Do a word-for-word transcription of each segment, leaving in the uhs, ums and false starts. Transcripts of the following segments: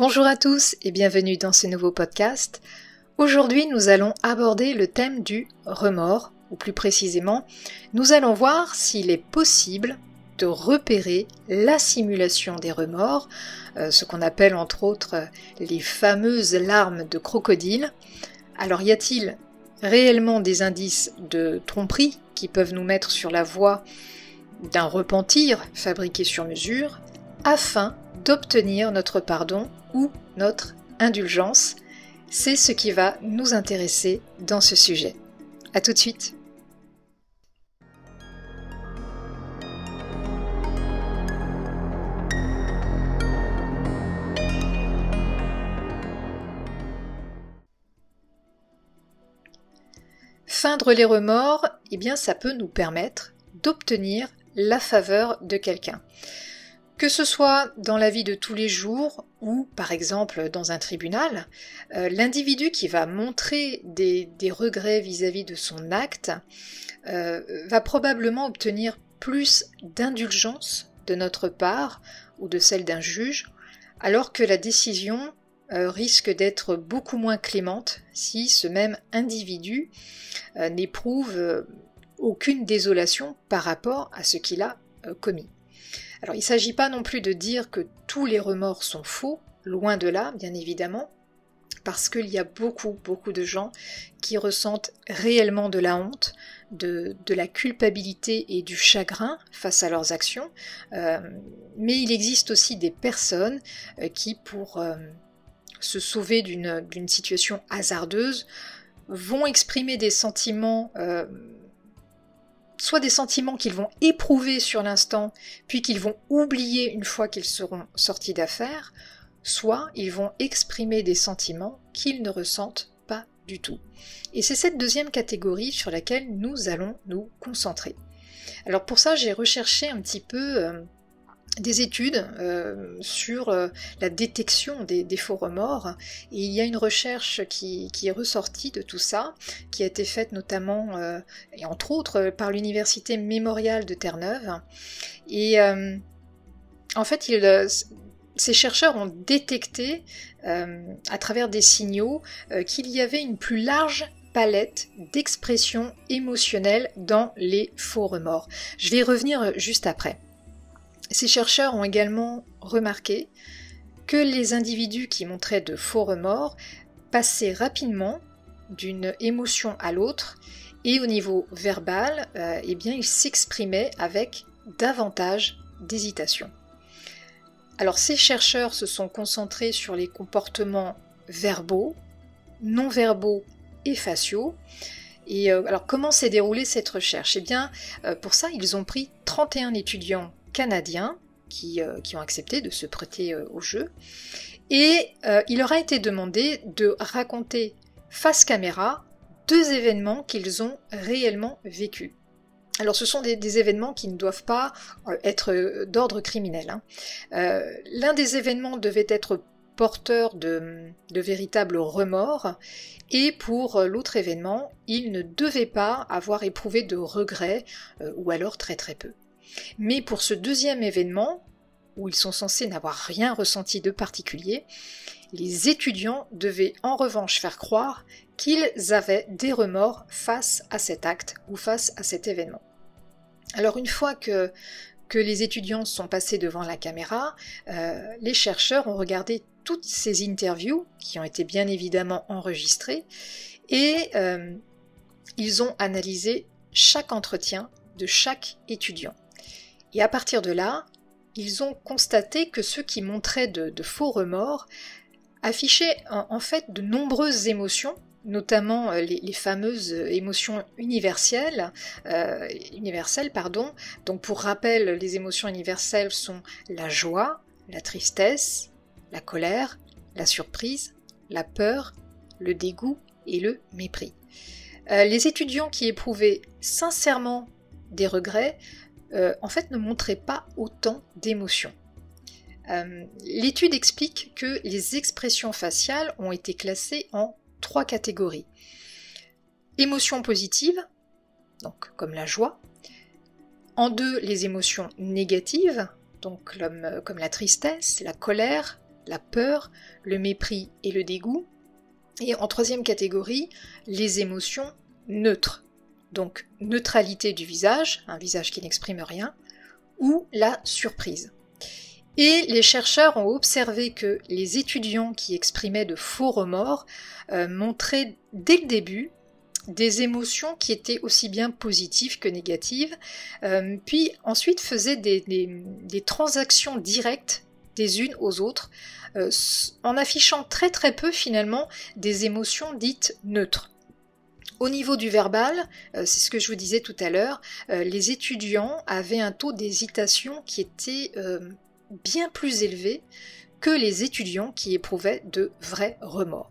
Bonjour à tous et bienvenue dans ce nouveau podcast. Aujourd'hui, nous allons aborder le thème du remords, ou plus précisément, nous allons voir s'il est possible de repérer l'assimilation des remords, ce qu'on appelle entre autres les fameuses larmes de crocodile. Alors, y a-t-il réellement des indices de tromperie qui peuvent nous mettre sur la voie d'un repentir fabriqué sur mesure afin d'obtenir notre pardon ou notre indulgence? C'est ce qui va nous intéresser dans ce sujet. À tout de suite. Feindre les remords, eh bien, ça peut nous permettre d'obtenir la faveur de quelqu'un. Que ce soit dans la vie de tous les jours ou, par exemple, dans un tribunal, euh, l'individu qui va montrer des, des regrets vis-à-vis de son acte euh, va probablement obtenir plus d'indulgence de notre part ou de celle d'un juge, alors que la décision euh, risque d'être beaucoup moins clémente si ce même individu euh, n'éprouve euh, aucune désolation par rapport à ce qu'il a euh, commis. Alors, il ne s'agit pas non plus de dire que tous les remords sont faux, loin de là, bien évidemment, parce qu'il y a beaucoup, beaucoup de gens qui ressentent réellement de la honte, de, de la culpabilité et du chagrin face à leurs actions, euh, mais il existe aussi des personnes euh, qui, pour euh, se sauver d'une, d'une situation hasardeuse, vont exprimer des sentiments... Euh, soit des sentiments qu'ils vont éprouver sur l'instant, puis qu'ils vont oublier une fois qu'ils seront sortis d'affaires, soit ils vont exprimer des sentiments qu'ils ne ressentent pas du tout. Et c'est cette deuxième catégorie sur laquelle nous allons nous concentrer. Alors pour ça, j'ai recherché un petit peu euh, des études euh, sur euh, la détection des, des faux remords, et il y a une recherche qui, qui est ressortie de tout ça, qui a été faite notamment, euh, et entre autres, par l'université mémoriale de Terre-Neuve, et euh, en fait, il, euh, ces chercheurs ont détecté, euh, à travers des signaux, euh, qu'il y avait une plus large palette d'expressions émotionnelles dans les faux remords. Je vais y revenir juste après. Ces chercheurs ont également remarqué que les individus qui montraient de faux remords passaient rapidement d'une émotion à l'autre, et au niveau verbal, euh, eh bien, ils s'exprimaient avec davantage d'hésitation. Alors ces chercheurs se sont concentrés sur les comportements verbaux, non-verbaux et faciaux. Et euh, alors comment s'est déroulée cette recherche? Eh bien, euh, pour ça, ils ont pris trente et un étudiants canadiens qui, euh, qui ont accepté de se prêter euh, au jeu, et euh, il leur a été demandé de raconter face caméra deux événements qu'ils ont réellement vécus. Alors ce sont des, des événements qui ne doivent pas euh, être d'ordre criminel, hein. Euh, l'un des événements devait être porteur de, de véritables remords, et pour l'autre événement, il ne devait pas avoir éprouvé de regrets, euh, ou alors très très peu. Mais pour ce deuxième événement, où ils sont censés n'avoir rien ressenti de particulier, les étudiants devaient en revanche faire croire qu'ils avaient des remords face à cet acte ou face à cet événement. Alors une fois que, que les étudiants sont passés devant la caméra, euh, les chercheurs ont regardé toutes ces interviews, qui ont été bien évidemment enregistrées, et euh, ils ont analysé chaque entretien de chaque étudiant. Et à partir de là, ils ont constaté que ceux qui montraient de, de faux remords affichaient en, en fait de nombreuses émotions, notamment les, les fameuses émotions universelles, euh, universelles pardon. Donc pour rappel, les émotions universelles sont la joie, la tristesse, la colère, la surprise, la peur, le dégoût et le mépris. Euh, les étudiants qui éprouvaient sincèrement des regrets Euh, en fait ne montraient pas autant d'émotions. Euh, l'étude explique que les expressions faciales ont été classées en trois catégories. Émotions positives, donc comme la joie. En deux, les émotions négatives, donc comme, comme la tristesse, la colère, la peur, le mépris et le dégoût. Et en troisième catégorie, les émotions neutres, donc neutralité du visage, un visage qui n'exprime rien, ou la surprise. Et les chercheurs ont observé que les étudiants qui exprimaient de faux remords euh, montraient dès le début des émotions qui étaient aussi bien positives que négatives, euh, puis ensuite faisaient des, des, des transactions directes des unes aux autres, euh, en affichant très très peu finalement des émotions dites neutres. Au niveau du verbal, euh, c'est ce que je vous disais tout à l'heure, euh, les étudiants avaient un taux d'hésitation qui était euh, bien plus élevé que les étudiants qui éprouvaient de vrais remords.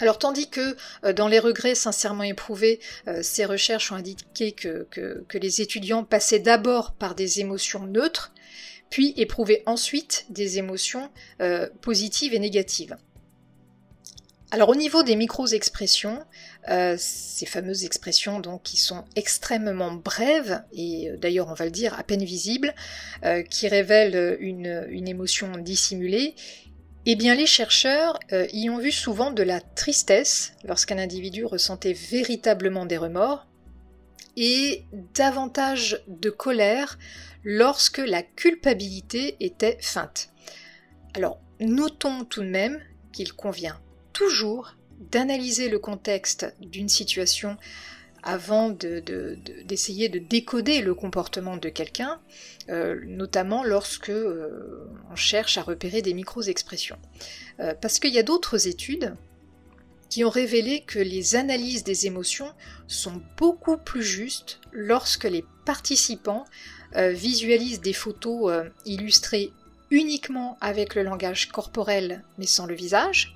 Alors tandis que euh, dans les regrets sincèrement éprouvés, euh, ces recherches ont indiqué que, que, que les étudiants passaient d'abord par des émotions neutres, puis éprouver ensuite des émotions euh, positives et négatives. Alors au niveau des micro-expressions, euh, ces fameuses expressions donc, qui sont extrêmement brèves, et d'ailleurs on va le dire à peine visibles, euh, qui révèlent une, une émotion dissimulée, eh bien les chercheurs euh, y ont vu souvent de la tristesse lorsqu'un individu ressentait véritablement des remords, et davantage de colère lorsque la culpabilité était feinte. Alors, notons tout de même qu'il convient toujours d'analyser le contexte d'une situation avant de, de, de, d'essayer de décoder le comportement de quelqu'un, euh, notamment lorsque euh, on cherche à repérer des micro-expressions. Euh, parce qu'il y a d'autres études qui ont révélé que les analyses des émotions sont beaucoup plus justes lorsque les participants euh, visualisent des photos euh, illustrées uniquement avec le langage corporel mais sans le visage,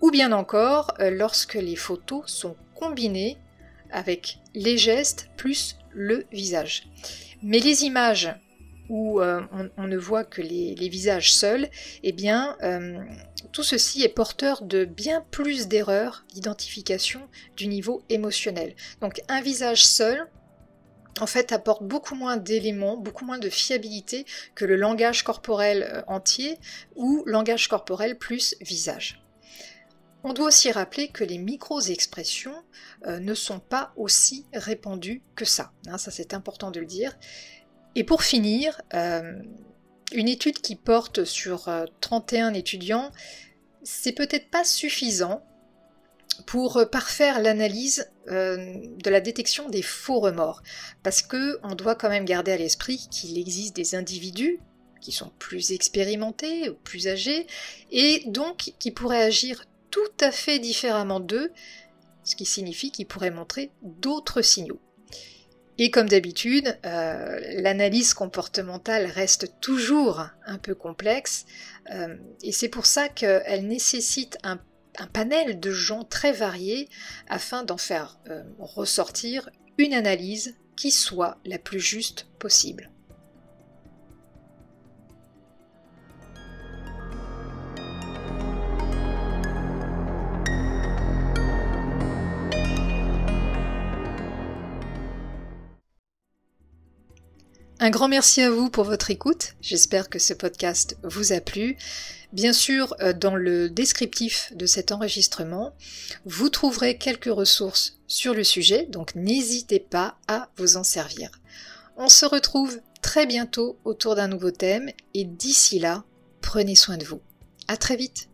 ou bien encore euh, lorsque les photos sont combinées avec les gestes plus le visage. Mais les images où euh, on, on ne voit que les, les visages seuls, eh bien, euh, tout ceci est porteur de bien plus d'erreurs d'identification du niveau émotionnel. Donc un visage seul, en fait, apporte beaucoup moins d'éléments, beaucoup moins de fiabilité que le langage corporel entier ou langage corporel plus visage. On doit aussi rappeler que les micro-expressions euh, ne sont pas aussi répandues que ça. Hein, ça, c'est important de le dire. Et pour finir, euh, une étude qui porte sur euh, trente et un étudiants, c'est peut-être pas suffisant pour euh, parfaire l'analyse euh, de la détection des faux remords, parce qu'on doit quand même garder à l'esprit qu'il existe des individus qui sont plus expérimentés ou plus âgés, et donc qui pourraient agir tout à fait différemment d'eux, ce qui signifie qu'ils pourraient montrer d'autres signaux. Et comme d'habitude, euh, l'analyse comportementale reste toujours un peu complexe, euh, et c'est pour ça qu'elle nécessite un, un panel de gens très variés afin d'en faire euh, ressortir une analyse qui soit la plus juste possible. Un grand merci à vous pour votre écoute, j'espère que ce podcast vous a plu. Bien sûr, dans le descriptif de cet enregistrement, vous trouverez quelques ressources sur le sujet, donc n'hésitez pas à vous en servir. On se retrouve très bientôt autour d'un nouveau thème et d'ici là, prenez soin de vous. À très vite.